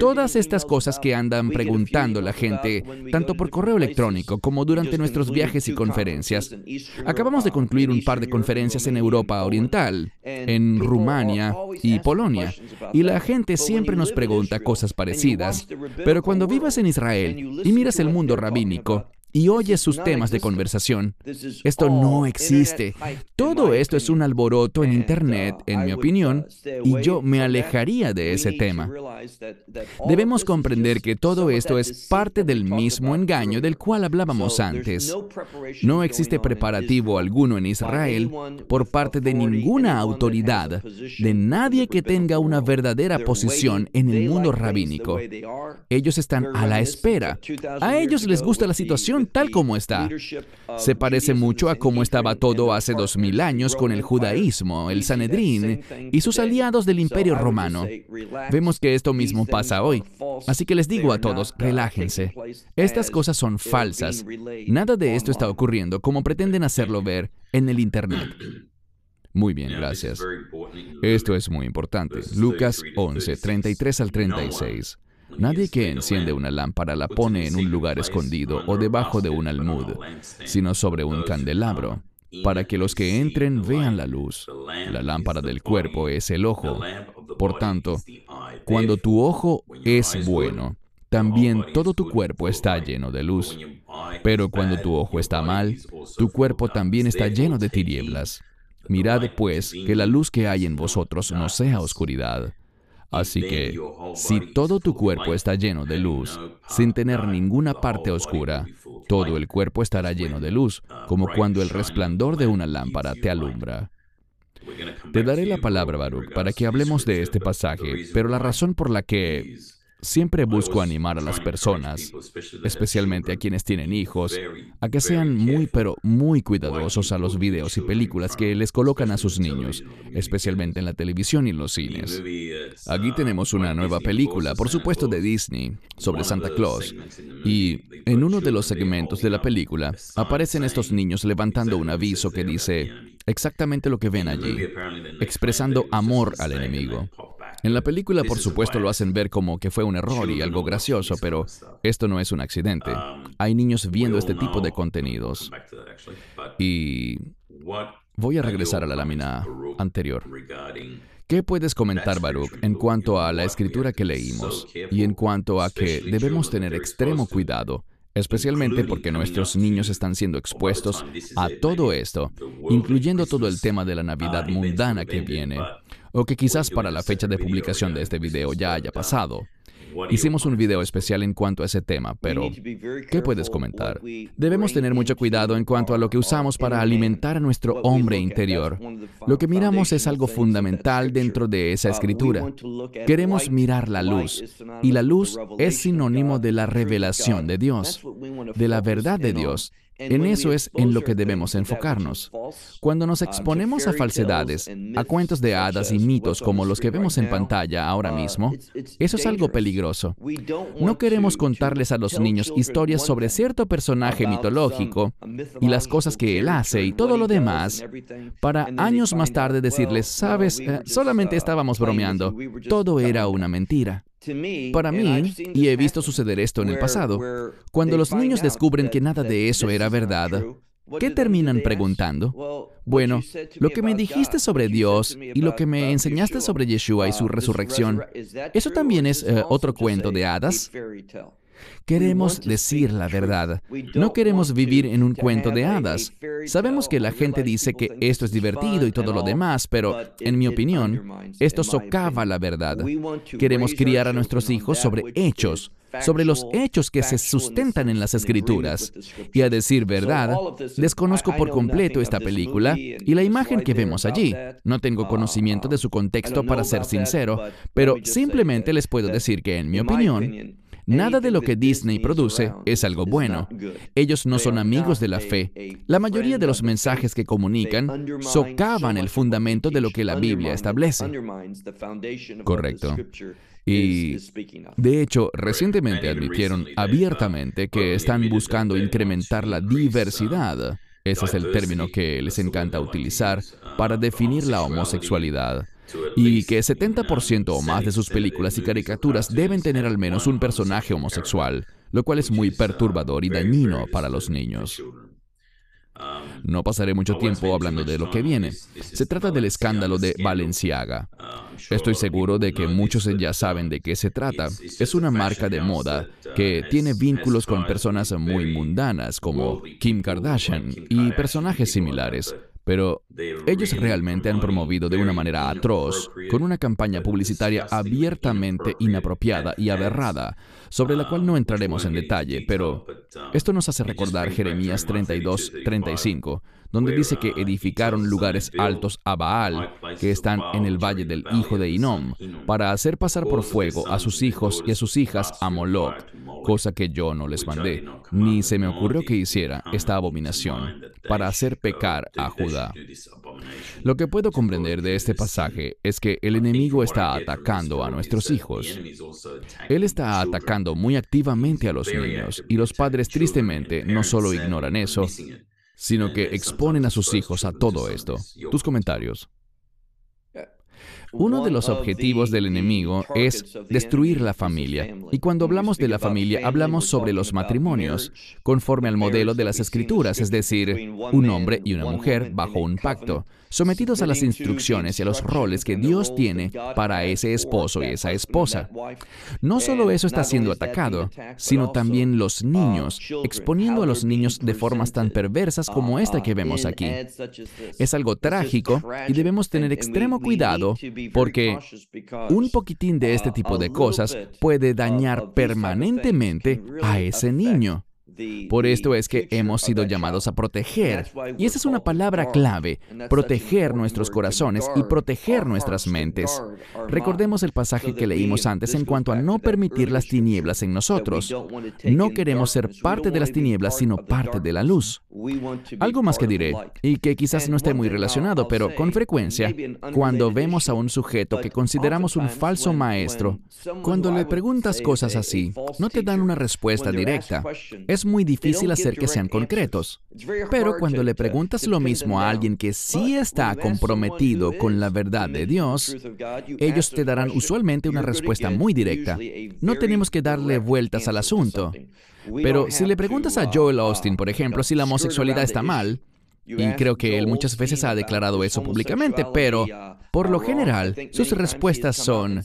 Todas estas cosas que andan preguntando la gente, tanto por correo electrónico como durante nuestros viajes y conferencias. Acabamos de concluir un par de conferencias en Europa Oriental, en Rumania y Polonia, y la gente siempre nos pregunta cosas parecidas. Pero cuando vivas en Israel y miras el mundo rabínico, y oyes sus temas de conversación, esto no existe. Todo esto es un alboroto en Internet, en mi opinión, y yo me alejaría de ese tema. Debemos comprender que todo esto es parte del mismo engaño del cual hablábamos antes. No existe preparativo alguno en Israel por parte de ninguna autoridad, de nadie que tenga una verdadera posición en el mundo rabínico. Ellos están a la espera. A ellos les gusta la situación tal como está. Se parece mucho a cómo estaba todo hace dos mil años con el judaísmo, el Sanedrín y sus aliados del Imperio Romano. Vemos que esto mismo pasa hoy. Así que les digo a todos, relájense. Estas cosas son falsas. Nada de esto está ocurriendo como pretenden hacerlo ver en el Internet. Muy bien, gracias. Esto es muy importante. Lucas once, treinta y tres al treinta y seis. Nadie que enciende una lámpara la pone en un lugar escondido o debajo de un almud, sino sobre un candelabro, para que los que entren vean la luz. La lámpara del cuerpo es el ojo. Por tanto, cuando tu ojo es bueno, también todo tu cuerpo está lleno de luz. Pero cuando tu ojo está mal, tu cuerpo también está lleno de tinieblas. Mirad, pues, que la luz que hay en vosotros no sea oscuridad. Así que, si todo tu cuerpo está lleno de luz, sin tener ninguna parte oscura, todo el cuerpo estará lleno de luz, como cuando el resplandor de una lámpara te alumbra. Te daré la palabra, Baruch, para que hablemos de este pasaje, pero la razón por la que siempre busco animar a las personas, especialmente a quienes tienen hijos, a que sean muy pero muy cuidadosos a los videos y películas que les colocan a sus niños, especialmente en la televisión y en los cines. Aquí tenemos una nueva película, por supuesto de Disney, sobre Santa Claus, y en uno de los segmentos de la película aparecen estos niños levantando un aviso que dice exactamente lo que ven allí, expresando amor al enemigo. En la película, por supuesto, lo hacen ver como que fue un error y algo gracioso, pero esto no es un accidente. Hay niños viendo este tipo de contenidos. Y voy a regresar a la lámina anterior. ¿Qué puedes comentar, Baruch, en cuanto a la escritura que leímos y en cuanto a que debemos tener extremo cuidado especialmente porque nuestros niños están siendo expuestos a todo esto, incluyendo todo el tema de la Navidad mundana que viene, o que quizás para la fecha de publicación de este video ya haya pasado. Hicimos un video especial en cuanto a ese tema, pero ¿qué puedes comentar? Debemos tener mucho cuidado en cuanto a lo que usamos para alimentar a nuestro hombre interior. Lo que miramos es algo fundamental dentro de esa escritura. Queremos mirar la luz, y la luz es sinónimo de la revelación de Dios, de la verdad de Dios. En eso es en lo que debemos enfocarnos. Cuando nos exponemos a falsedades, a cuentos de hadas y mitos como los que vemos en pantalla ahora mismo, eso es algo peligroso. No queremos contarles a los niños historias sobre cierto personaje mitológico y las cosas que él hace y todo lo demás, para años más tarde decirles, ¿sabes? Eh, solamente estábamos bromeando. Todo era una mentira. Para mí, y he visto suceder esto en el pasado, cuando los niños descubren que nada de eso era verdad, ¿qué terminan preguntando? Bueno, lo que me dijiste sobre Dios y lo que me enseñaste sobre Yeshua y su resurrección, ¿eso también es uh, otro cuento de hadas? Queremos decir la verdad. No queremos vivir en un cuento de hadas. Sabemos que la gente dice que esto es divertido y todo lo demás, pero, en mi opinión, esto socava la verdad. Queremos criar a nuestros hijos sobre hechos, sobre los hechos que se sustentan en las Escrituras. Y a decir verdad, desconozco por completo esta película y la imagen que vemos allí. No tengo conocimiento de su contexto, para ser sincero, pero simplemente les puedo decir que, en mi opinión, nada de lo que Disney produce es algo bueno. Ellos no son amigos de la fe. La mayoría de los mensajes que comunican socavan el fundamento de lo que la Biblia establece. Correcto. Y, de hecho, recientemente admitieron abiertamente que están buscando incrementar la diversidad. Ese es el término que les encanta utilizar para definir la homosexualidad. Y que setenta por ciento o más de sus películas y caricaturas deben tener al menos un personaje homosexual, lo cual es muy perturbador y dañino para los niños. No pasaré mucho tiempo hablando de lo que viene. Se trata del escándalo de Balenciaga. Estoy seguro de que muchos ya saben de qué se trata. Es una marca de moda que tiene vínculos con personas muy mundanas como Kim Kardashian y personajes similares. Pero ellos realmente han promovido de una manera atroz, con una campaña publicitaria abiertamente inapropiada y aberrada, sobre la cual no entraremos en detalle, pero esto nos hace recordar Jeremías treinta y dos, treinta y cinco, donde dice que edificaron lugares altos a Baal, que están en el valle del hijo de Hinnom, para hacer pasar por fuego a sus hijos y a sus hijas a Moloch, cosa que yo no les mandé, ni se me ocurrió que hiciera esta abominación, para hacer pecar a Judá. Lo que puedo comprender de este pasaje es que el enemigo está atacando a nuestros hijos. Él está atacando muy activamente a los niños, y los padres tristemente no solo ignoran eso, sino que exponen a sus hijos a todo esto. Tus comentarios. Uno de los objetivos del enemigo es destruir la familia. Y cuando hablamos de la familia, hablamos sobre los matrimonios, conforme al modelo de las Escrituras, es decir, un hombre y una mujer bajo un pacto, sometidos a las instrucciones y a los roles que Dios tiene para ese esposo y esa esposa. No solo eso está siendo atacado, sino también los niños, exponiendo a los niños de formas tan perversas como esta que vemos aquí. Es algo trágico y debemos tener extremo cuidado porque un poquitín de este tipo de cosas puede dañar permanentemente a ese niño. Por esto es que hemos sido llamados a proteger. Y esa es una palabra clave, proteger nuestros corazones y proteger nuestras mentes. Recordemos el pasaje que leímos antes en cuanto a no permitir las tinieblas en nosotros. No queremos ser parte de las tinieblas, sino parte de la luz. Algo más que diré, y que quizás no esté muy relacionado, pero con frecuencia, cuando vemos a un sujeto que consideramos un falso maestro, cuando le preguntas cosas así, no te dan una respuesta directa. Es muy difícil hacer que sean concretos. Pero cuando le preguntas lo mismo a alguien que sí está comprometido con la verdad de Dios, ellos te darán usualmente una respuesta muy directa. No tenemos que darle vueltas al asunto. Pero si le preguntas a Joel Austin, por ejemplo, si la homosexualidad está mal, Y creo que él muchas veces ha declarado eso públicamente, pero por lo general sus respuestas son,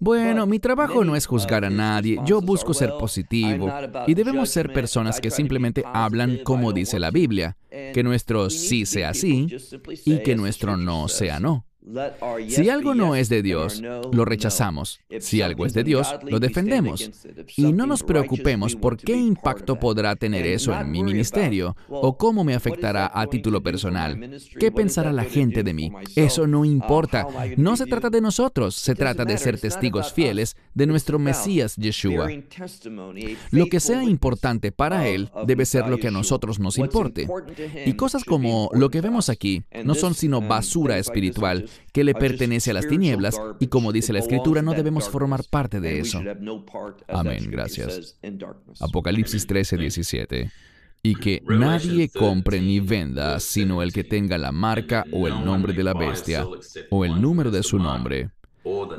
bueno, mi trabajo no es juzgar a nadie, yo busco ser positivo y debemos ser personas que simplemente hablan como dice la Biblia, que nuestro sí sea sí y que nuestro no sea no. Si algo no es de Dios, lo rechazamos. Si algo es de Dios, lo defendemos. Y no nos preocupemos por qué impacto podrá tener eso en mi ministerio o cómo me afectará a título personal. ¿Qué pensará la gente de mí? Eso no importa. No se trata de nosotros, se trata de ser testigos fieles de nuestro Mesías Yeshua. Lo que sea importante para Él debe ser lo que a nosotros nos importe. Y cosas como lo que vemos aquí no son sino basura espiritual que le pertenece a las tinieblas, y como dice la Escritura, no debemos formar parte de eso. Amén, gracias. Apocalipsis trece, diecisiete. Y que nadie compre ni venda, sino el que tenga la marca o el nombre de la bestia, o el número de su nombre.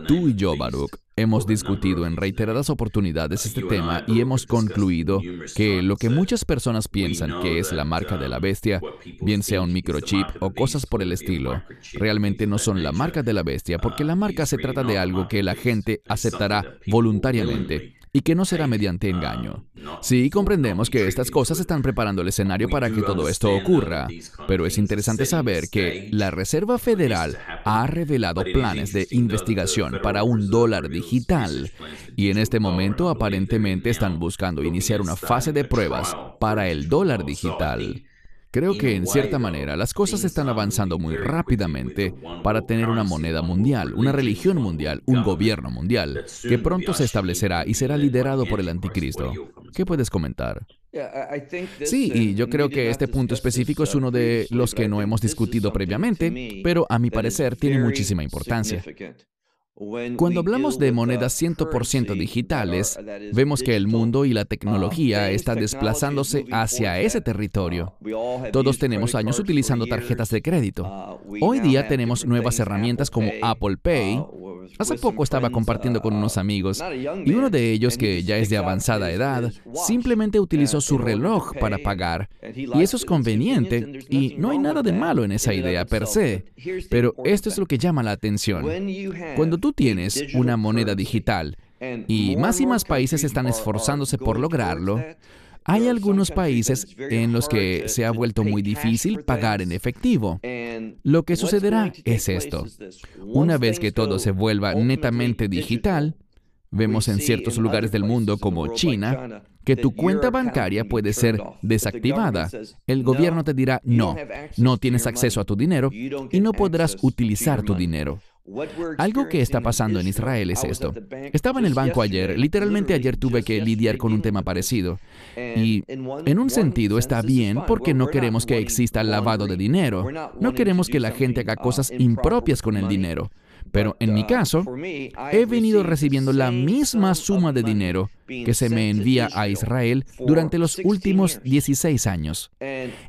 Tú y yo, Baruch, hemos discutido en reiteradas oportunidades este tema y hemos concluido que lo que muchas personas piensan que es la marca de la bestia, bien sea un microchip o cosas por el estilo, realmente no son la marca de la bestia, porque la marca se trata de algo que la gente aceptará voluntariamente y que no será mediante engaño. Sí, comprendemos que estas cosas están preparando el escenario para que todo esto ocurra, pero es interesante saber que la Reserva Federal ha revelado planes de investigación para un dólar digital, y en este momento aparentemente están buscando iniciar una fase de pruebas para el dólar digital. Creo que, en cierta manera, las cosas están avanzando muy rápidamente para tener una moneda mundial, una religión mundial, un gobierno mundial, que pronto se establecerá y será liderado por el anticristo. ¿Qué puedes comentar? Sí, y yo creo que este punto específico es uno de los que no hemos discutido previamente, pero a mi parecer tiene muchísima importancia. Cuando hablamos de monedas cien por ciento digitales, vemos que el mundo y la tecnología está desplazándose hacia ese territorio. Todos tenemos años utilizando tarjetas de crédito. Hoy día tenemos nuevas herramientas como Apple Pay. Hace poco estaba compartiendo con unos amigos, y uno de ellos, que ya es de avanzada edad, simplemente utilizó su reloj para pagar, y eso es conveniente, y no hay nada de malo en esa idea per se, pero esto es lo que llama la atención. Cuando tú tienes una moneda digital, y más y más países están esforzándose por lograrlo, hay algunos países en los que se ha vuelto muy difícil pagar en efectivo. Lo que sucederá es esto. Una vez que todo se vuelva netamente digital, vemos en ciertos lugares del mundo como China, que tu cuenta bancaria puede ser desactivada. El gobierno te dirá, no, no tienes acceso a tu dinero y no podrás utilizar tu dinero. Algo que está pasando en Israel es esto. Estaba en el banco ayer, literalmente ayer tuve que lidiar con un tema parecido. Y en un sentido está bien, porque no queremos que exista lavado de dinero. No queremos que la gente haga cosas impropias con el dinero. Pero en mi caso, he venido recibiendo la misma suma de dinero que se me envía a Israel durante los últimos dieciséis años.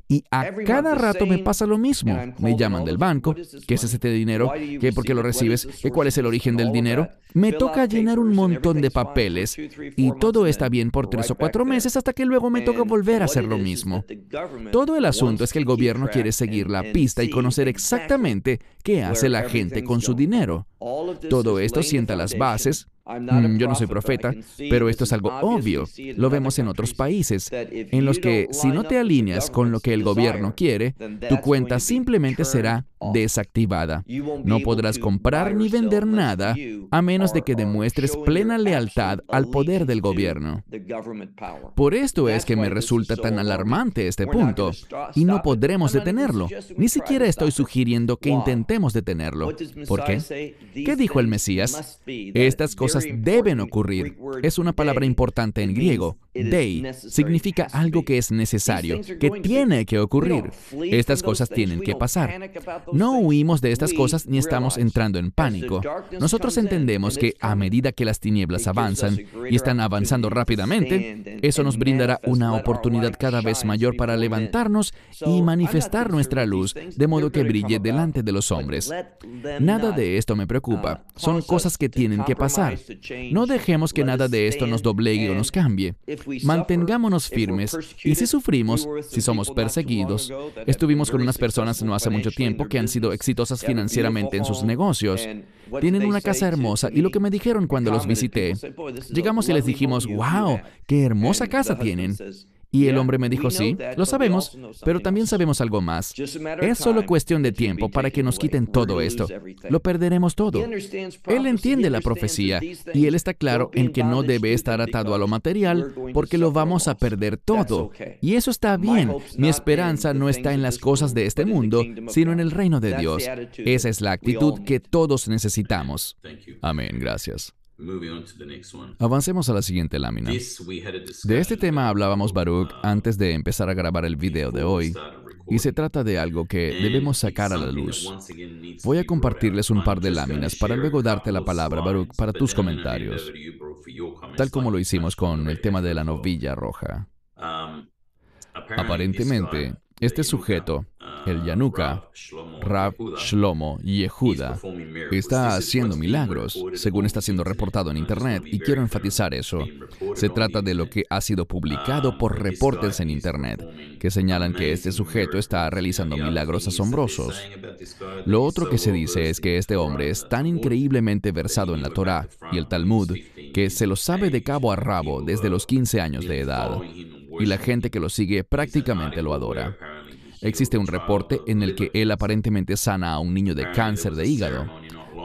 Y a cada rato me pasa lo mismo. Me llaman del banco, ¿qué es este dinero? ¿Qué, por qué lo recibes? ¿Qué, cuál es el origen del dinero? Me toca llenar un montón de papeles y todo está bien por tres o cuatro meses hasta que luego me toca volver a hacer lo mismo. Todo el asunto es que el gobierno quiere seguir la pista y conocer exactamente qué hace la gente con su dinero. Todo esto sienta las bases. Yo no soy profeta, pero esto es algo obvio. Lo vemos en otros países, en los que si no te alineas con lo que el gobierno quiere, tu cuenta simplemente será desactivada. No podrás comprar ni vender nada a menos de que demuestres plena lealtad al poder del gobierno. Por esto es que me resulta tan alarmante este punto, y no podremos detenerlo. Ni siquiera estoy sugiriendo que intentemos detenerlo. ¿Por qué? ¿Qué dijo el Mesías? Estas cosas deben ocurrir. Es una palabra importante en griego. Dei significa algo que es necesario, que tiene que ocurrir. Estas cosas tienen que pasar. No huimos de estas cosas ni estamos entrando en pánico. Nosotros entendemos que a medida que las tinieblas avanzan, y están avanzando rápidamente, eso nos brindará una oportunidad cada vez mayor para levantarnos y manifestar nuestra luz, de modo que brille delante de los hombres. Nada de esto me preocupa. Son cosas que tienen que pasar. No dejemos que nada de esto nos doblegue o nos cambie. mantengámonos firmes, y si sufrimos, si somos perseguidos. Estuvimos con unas personas no hace mucho tiempo que han sido exitosas financieramente en sus negocios. Tienen una casa hermosa, y lo que me dijeron cuando los visité, llegamos y les dijimos, wow, qué hermosa casa tienen. Y el hombre me dijo, sí, lo sabemos, pero también sabemos algo más. Es solo cuestión de tiempo para que nos quiten todo esto. Lo perderemos todo. Él entiende la profecía, y él está claro en que no debe estar atado a lo material, porque lo vamos a perder todo. Y eso está bien. Mi esperanza no está en las cosas de este mundo, sino en el reino de Dios. Esa es la actitud que todos necesitamos. Amén, gracias. Avancemos a la siguiente lámina. De este tema hablábamos, Baruch, antes de empezar a grabar el video de hoy, y se trata de algo que debemos sacar a la luz. Voy a compartirles un par de láminas para luego darte la palabra, Baruch, para tus comentarios, tal como lo hicimos con el tema de la novilla roja. Aparentemente, este sujeto, el Yanuka, Rav Shlomo Yehuda, está haciendo milagros, según está siendo reportado en Internet, y quiero enfatizar eso. Se trata de lo que ha sido publicado por reportes en Internet, que señalan que este sujeto está realizando milagros asombrosos. Lo otro que se dice es que este hombre es tan increíblemente versado en la Torá y el Talmud que se lo sabe de cabo a rabo desde los quince años de edad, y la gente que lo sigue prácticamente lo adora. Existe un reporte en el que él aparentemente sana a un niño de cáncer de hígado.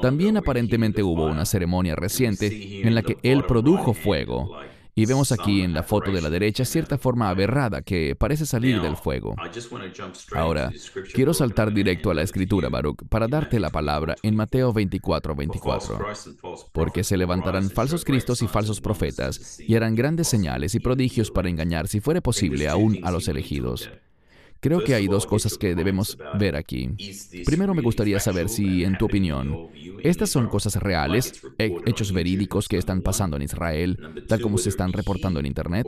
También aparentemente hubo una ceremonia reciente en la que él produjo fuego. Y vemos aquí en la foto de la derecha cierta forma aberrada que parece salir del fuego. Ahora, quiero saltar directo a la Escritura, Baruch, para darte la palabra en Mateo veinticuatro, veinticuatro. Porque se levantarán falsos cristos y falsos profetas, y harán grandes señales y prodigios para engañar, si fuere posible, aún a los elegidos. Creo que hay dos cosas que debemos ver aquí. Primero, me gustaría saber si, en tu opinión, estas son cosas reales, he- hechos verídicos que están pasando en Israel, tal como se están reportando en Internet.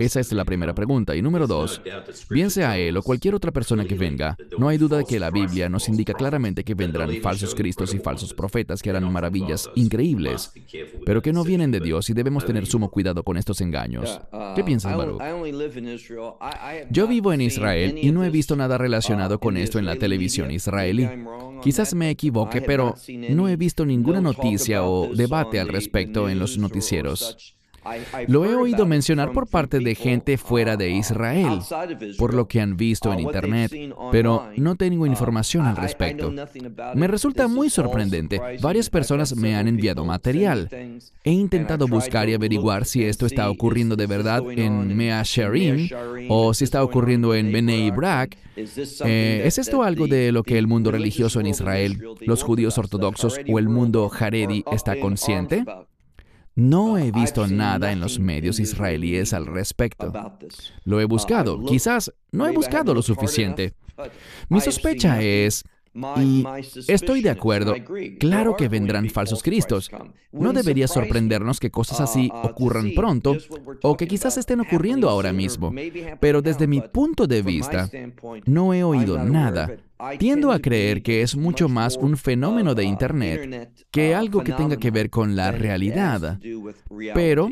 Esa es la primera pregunta. Y número dos, bien sea él o cualquier otra persona que venga, no hay duda de que la Biblia nos indica claramente que vendrán falsos cristos y falsos profetas que harán maravillas increíbles, pero que no vienen de Dios, y debemos tener sumo cuidado con estos engaños. ¿Qué piensas, Baruch? Yo vivo en Israel y no he visto nada relacionado con esto en la televisión israelí. Quizás me equivoque, pero no he visto ninguna noticia o debate al respecto en los noticieros. Lo he oído mencionar por parte de gente fuera de Israel, por lo que han visto en Internet, pero no tengo información al respecto. Me resulta muy sorprendente. Varias personas me han enviado material. He intentado buscar y averiguar si esto está ocurriendo de verdad en Mea Shearim o si está ocurriendo en Bnei Brak. Eh, ¿Es esto algo de lo que el mundo religioso en Israel, los judíos ortodoxos o el mundo Haredi está consciente? No he visto nada en los medios israelíes al respecto. Lo he buscado. Quizás no he buscado lo suficiente. Mi sospecha es, y estoy de acuerdo, claro que vendrán falsos cristos. No debería sorprendernos que cosas así ocurran pronto o que quizás estén ocurriendo ahora mismo. Pero desde mi punto de vista, no he oído nada. Tiendo a creer que es mucho más un fenómeno de Internet que algo que tenga que ver con la realidad. Pero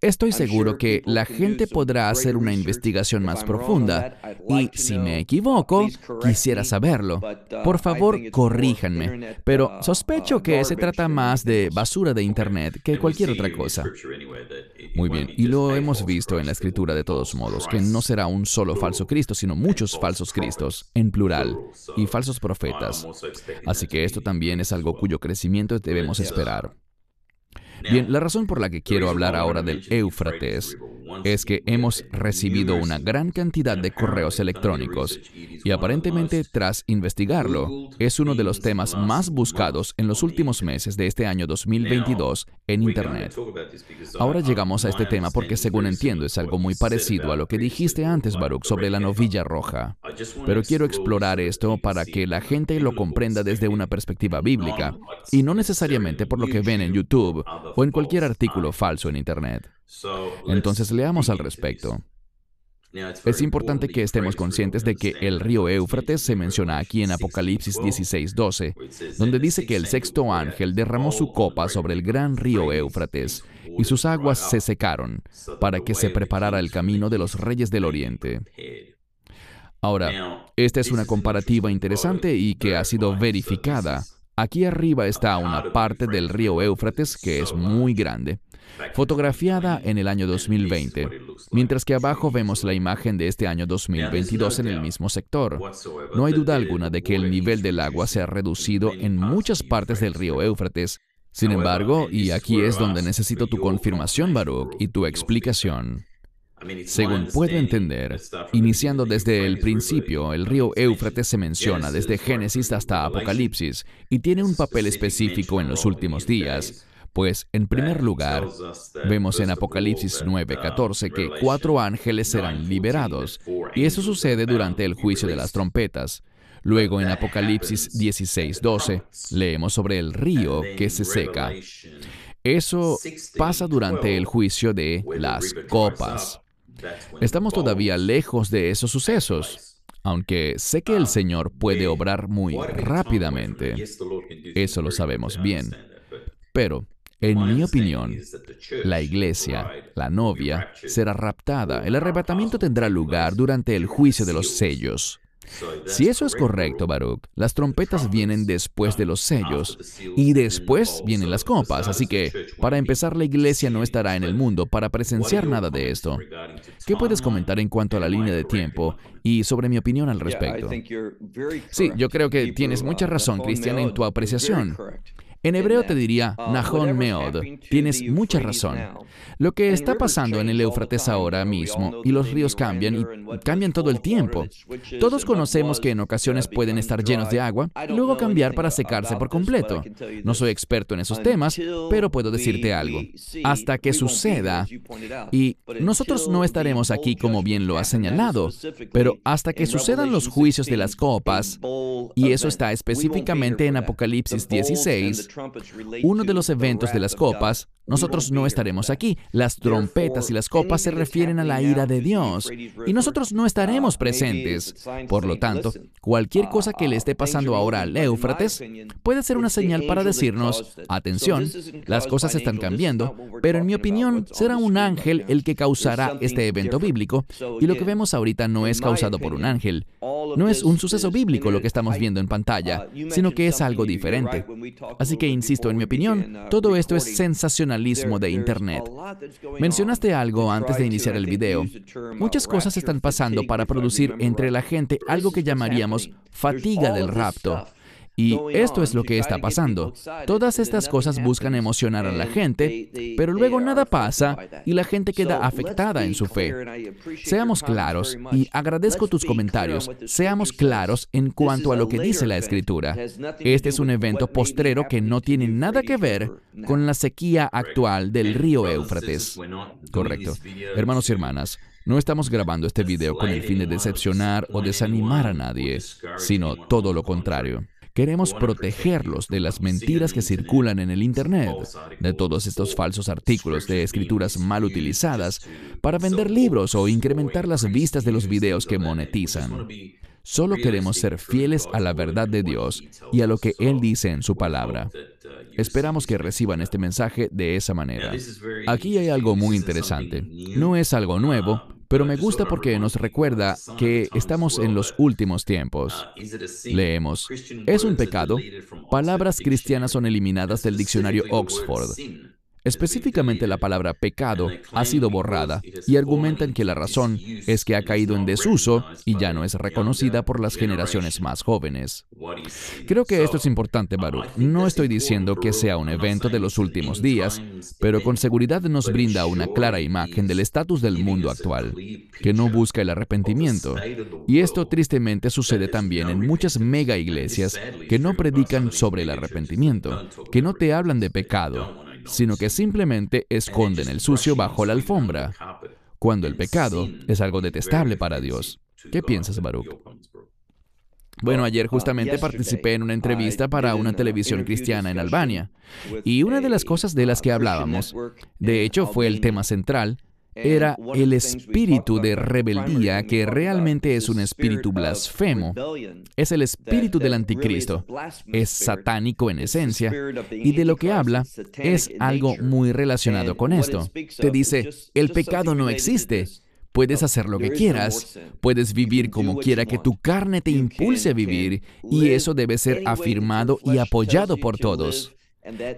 estoy seguro que la gente podrá hacer una investigación más profunda, y si me equivoco, quisiera saberlo. Por favor, corríjanme, pero sospecho que se trata más de basura de Internet que cualquier otra cosa. Muy bien, y lo hemos visto en la Escritura de todos modos, que no será un solo falso Cristo, sino muchos falsos Cristos, en plural, y falsos profetas. Así que esto también es algo cuyo crecimiento debemos esperar. Bien, la razón por la que quiero hablar ahora del Éufrates es que hemos recibido una gran cantidad de correos electrónicos y aparentemente, tras investigarlo, es uno de los temas más buscados en los últimos meses de este año dos mil veintidós en Internet. Ahora llegamos a este tema porque, según entiendo, es algo muy parecido a lo que dijiste antes, Baruch, sobre la novilla roja. Pero quiero explorar esto para que la gente lo comprenda desde una perspectiva bíblica y no necesariamente por lo que ven en YouTube o en cualquier artículo falso en Internet. Entonces, leamos al respecto. Es importante que estemos conscientes de que el río Éufrates se menciona aquí en Apocalipsis dieciséis, doce, donde dice que el sexto ángel derramó su copa sobre el gran río Éufrates, y sus aguas se secaron, para que se preparara el camino de los reyes del oriente. Ahora, esta es una comparativa interesante y que ha sido verificada. Aquí arriba está una parte del río Éufrates que es muy grande, fotografiada en el año dos mil veinte, mientras que abajo vemos la imagen de este año dos mil veintidós en el mismo sector. No hay duda alguna de que el nivel del agua se ha reducido en muchas partes del río Éufrates. Sin embargo, y aquí es donde necesito tu confirmación, Baruch, y tu explicación. Según puedo entender, iniciando desde el principio, el río Éufrates se menciona desde Génesis hasta Apocalipsis y tiene un papel específico en los últimos días. Pues, en primer lugar, vemos en Apocalipsis nueve catorce que cuatro ángeles serán liberados, y eso sucede durante el juicio de las trompetas. Luego, en Apocalipsis dieciséis doce, leemos sobre el río que se seca. Eso pasa durante el juicio de las copas. Estamos todavía lejos de esos sucesos. Aunque sé que el Señor puede obrar muy rápidamente. Eso lo sabemos bien. Pero, en mi opinión, la iglesia, la novia, será raptada. El arrebatamiento tendrá lugar durante el juicio de los sellos. Si eso es correcto, Baruch, las trompetas vienen después de los sellos y después vienen las copas. Así que, para empezar, la iglesia no estará en el mundo para presenciar nada de esto. ¿Qué puedes comentar en cuanto a la línea de tiempo y sobre mi opinión al respecto? Sí, yo creo que tienes mucha razón, Christian, en tu apreciación. En hebreo te diría, Nahon Meod, tienes mucha razón. Lo que está pasando en el Éufrates ahora mismo, y los ríos cambian, y cambian todo el tiempo. Todos conocemos que en ocasiones pueden estar llenos de agua, y luego cambiar para secarse por completo. No soy experto en esos temas, pero puedo decirte algo. Hasta que suceda, y nosotros no estaremos aquí como bien lo has señalado, pero hasta que sucedan los juicios de las copas, y eso está específicamente en Apocalipsis dieciséis, uno de los eventos de las copas, nosotros no estaremos aquí. Las trompetas y las copas se refieren a la ira de Dios, y nosotros no estaremos presentes. Por lo tanto, cualquier cosa que le esté pasando ahora al Éufrates puede ser una señal para decirnos, atención, las cosas están cambiando, pero en mi opinión, será un ángel el que causará este evento bíblico, y lo que vemos ahorita no es causado por un ángel. No es un suceso bíblico lo que estamos viendo en pantalla, sino que es algo diferente. Así que, insisto, en mi opinión, todo esto es sensacionalismo de Internet. Mencionaste algo antes de iniciar el video. Muchas cosas están pasando para producir entre la gente algo que llamaríamos fatiga del rapto. Y esto es lo que está pasando. Todas estas cosas buscan emocionar a la gente, pero luego nada pasa y la gente queda afectada en su fe. Seamos claros, y agradezco tus comentarios, seamos claros en cuanto a lo que dice la Escritura. Este es un evento postrero que no tiene nada que ver con la sequía actual del río Éufrates. Correcto. Hermanos y hermanas, no estamos grabando este video con el fin de decepcionar o desanimar a nadie, sino todo lo contrario. Queremos protegerlos de las mentiras que circulan en el Internet, de todos estos falsos artículos de escrituras mal utilizadas para vender libros o incrementar las vistas de los videos que monetizan. Solo queremos ser fieles a la verdad de Dios y a lo que Él dice en su palabra. Esperamos que reciban este mensaje de esa manera. Aquí hay algo muy interesante. No es algo nuevo, pero me gusta porque nos recuerda que estamos en los últimos tiempos. Leemos, ¿es un pecado? Palabras cristianas son eliminadas del diccionario Oxford. Específicamente la palabra pecado ha sido borrada y argumentan que la razón es que ha caído en desuso y ya no es reconocida por las generaciones más jóvenes. Creo que esto es importante, Baruch. No estoy diciendo que sea un evento de los últimos días, pero con seguridad nos brinda una clara imagen del estatus del mundo actual, que no busca el arrepentimiento. Y esto tristemente sucede también en muchas mega iglesias que no predican sobre el arrepentimiento, que no te hablan de pecado, sino que simplemente esconden el sucio bajo la alfombra, cuando el pecado es algo detestable para Dios. ¿Qué piensas, Baruch? Bueno, ayer justamente participé en una entrevista para una televisión cristiana en Albania, y una de las cosas de las que hablábamos, de hecho fue el tema central, era el espíritu de rebeldía, que realmente es un espíritu blasfemo. Es el espíritu del anticristo. Es satánico en esencia. Y de lo que habla es algo muy relacionado con esto. Te dice, el pecado no existe. Puedes hacer lo que quieras, puedes vivir como quiera que tu carne te impulse a vivir, y eso debe ser afirmado y apoyado por todos.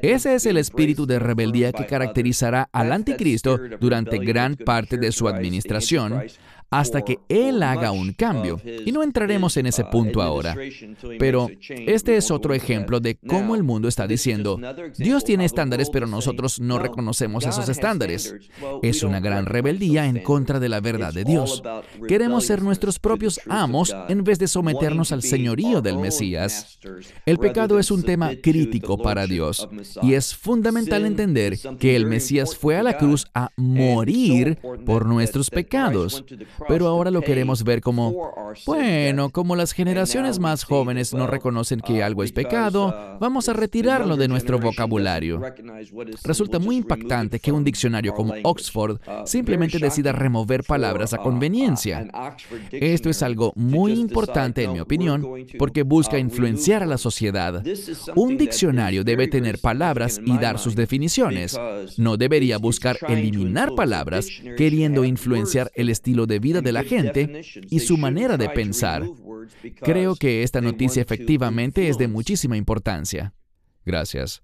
Ese es el espíritu de rebeldía que caracterizará al anticristo durante gran parte de su administración, hasta que él haga un cambio. Y no entraremos en ese punto ahora. Pero este es otro ejemplo de cómo el mundo está diciendo, Dios tiene estándares, pero nosotros no reconocemos esos estándares. Es una gran rebeldía en contra de la verdad de Dios. Queremos ser nuestros propios amos en vez de someternos al señorío del Mesías. El pecado es un tema crítico para Dios, y es fundamental entender que el Mesías fue a la cruz a morir por nuestros pecados. Pero ahora lo queremos ver como, bueno, como las generaciones más jóvenes no reconocen que algo es pecado, vamos a retirarlo de nuestro vocabulario. Resulta muy impactante que un diccionario como Oxford simplemente decida remover palabras a conveniencia. Esto es algo muy importante, en mi opinión, porque busca influenciar a la sociedad. Un diccionario debe tener palabras y dar sus definiciones. No debería buscar eliminar palabras, queriendo influenciar el estilo de vida de la gente y su manera de pensar. Creo que esta noticia efectivamente es de muchísima importancia. Gracias.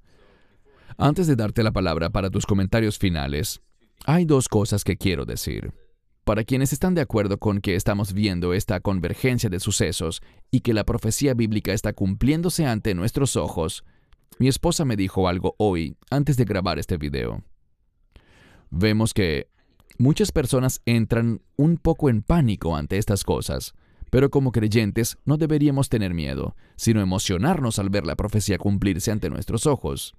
Antes de darte la palabra para tus comentarios finales, hay dos cosas que quiero decir. Para quienes están de acuerdo con que estamos viendo esta convergencia de sucesos y que la profecía bíblica está cumpliéndose ante nuestros ojos, mi esposa me dijo algo hoy antes de grabar este video. Vemos que muchas personas entran un poco en pánico ante estas cosas, pero como creyentes no deberíamos tener miedo, sino emocionarnos al ver la profecía cumplirse ante nuestros ojos.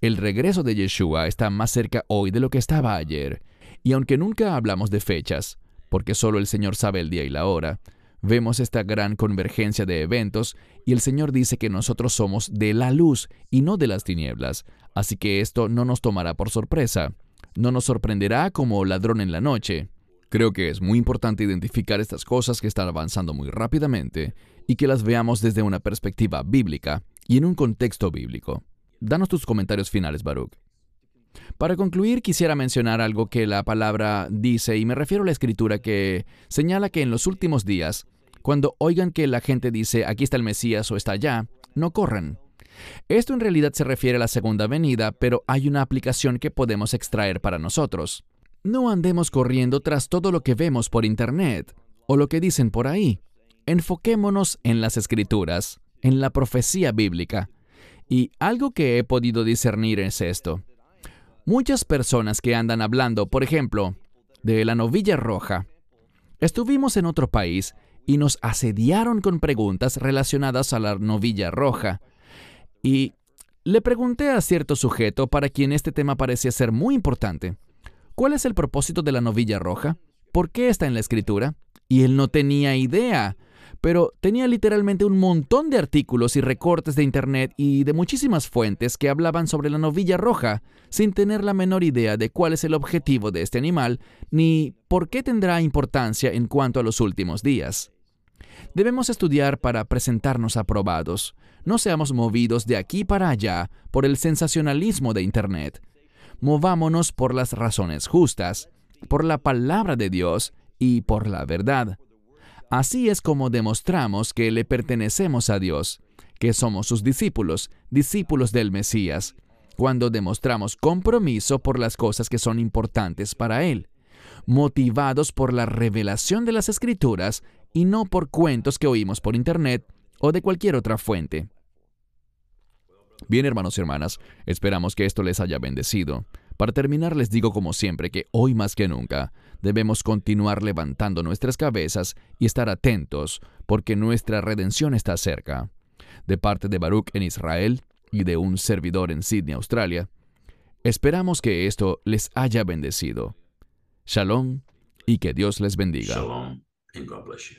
El regreso de Yeshua está más cerca hoy de lo que estaba ayer, y aunque nunca hablamos de fechas, porque solo el Señor sabe el día y la hora, vemos esta gran convergencia de eventos, y el Señor dice que nosotros somos de la luz y no de las tinieblas, así que esto no nos tomará por sorpresa. No nos sorprenderá como ladrón en la noche. Creo que es muy importante identificar estas cosas que están avanzando muy rápidamente y que las veamos desde una perspectiva bíblica y en un contexto bíblico. Danos tus comentarios finales, Baruch. Para concluir, quisiera mencionar algo que la palabra dice, y me refiero a la escritura que señala que en los últimos días, cuando oigan que la gente dice, aquí está el Mesías o está allá, no corran. Esto en realidad se refiere a la segunda venida, pero hay una aplicación que podemos extraer para nosotros. No andemos corriendo tras todo lo que vemos por internet o lo que dicen por ahí. Enfoquémonos en las escrituras, en la profecía bíblica. Y algo que he podido discernir es esto. Muchas personas que andan hablando, por ejemplo, de la novilla roja. Estuvimos en otro país y nos asediaron con preguntas relacionadas a la novilla roja. Y le pregunté a cierto sujeto para quien este tema parecía ser muy importante, ¿cuál es el propósito de la novilla roja? ¿Por qué está en la escritura? Y él no tenía idea, pero tenía literalmente un montón de artículos y recortes de internet y de muchísimas fuentes que hablaban sobre la novilla roja, sin tener la menor idea de cuál es el objetivo de este animal, ni por qué tendrá importancia en cuanto a los últimos días. Debemos estudiar para presentarnos aprobados. No seamos movidos de aquí para allá por el sensacionalismo de internet. Movámonos por las razones justas, por la palabra de Dios y por la verdad. Así es como demostramos que le pertenecemos a Dios, que somos sus discípulos, discípulos del Mesías, cuando demostramos compromiso por las cosas que son importantes para Él, motivados por la revelación de las Escrituras y no por cuentos que oímos por internet o de cualquier otra fuente. Bien, hermanos y hermanas, esperamos que esto les haya bendecido. Para terminar, les digo como siempre que hoy más que nunca debemos continuar levantando nuestras cabezas y estar atentos, porque nuestra redención está cerca. De parte de Baruch en Israel y de un servidor en Sydney, Australia, esperamos que esto les haya bendecido. Shalom y que Dios les bendiga. Shalom and God bless you.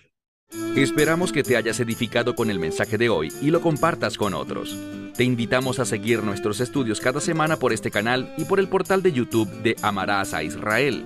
Esperamos que te hayas edificado con el mensaje de hoy y lo compartas con otros. Te invitamos a seguir nuestros estudios cada semana por este canal y por el portal de YouTube de Amarás a Israel.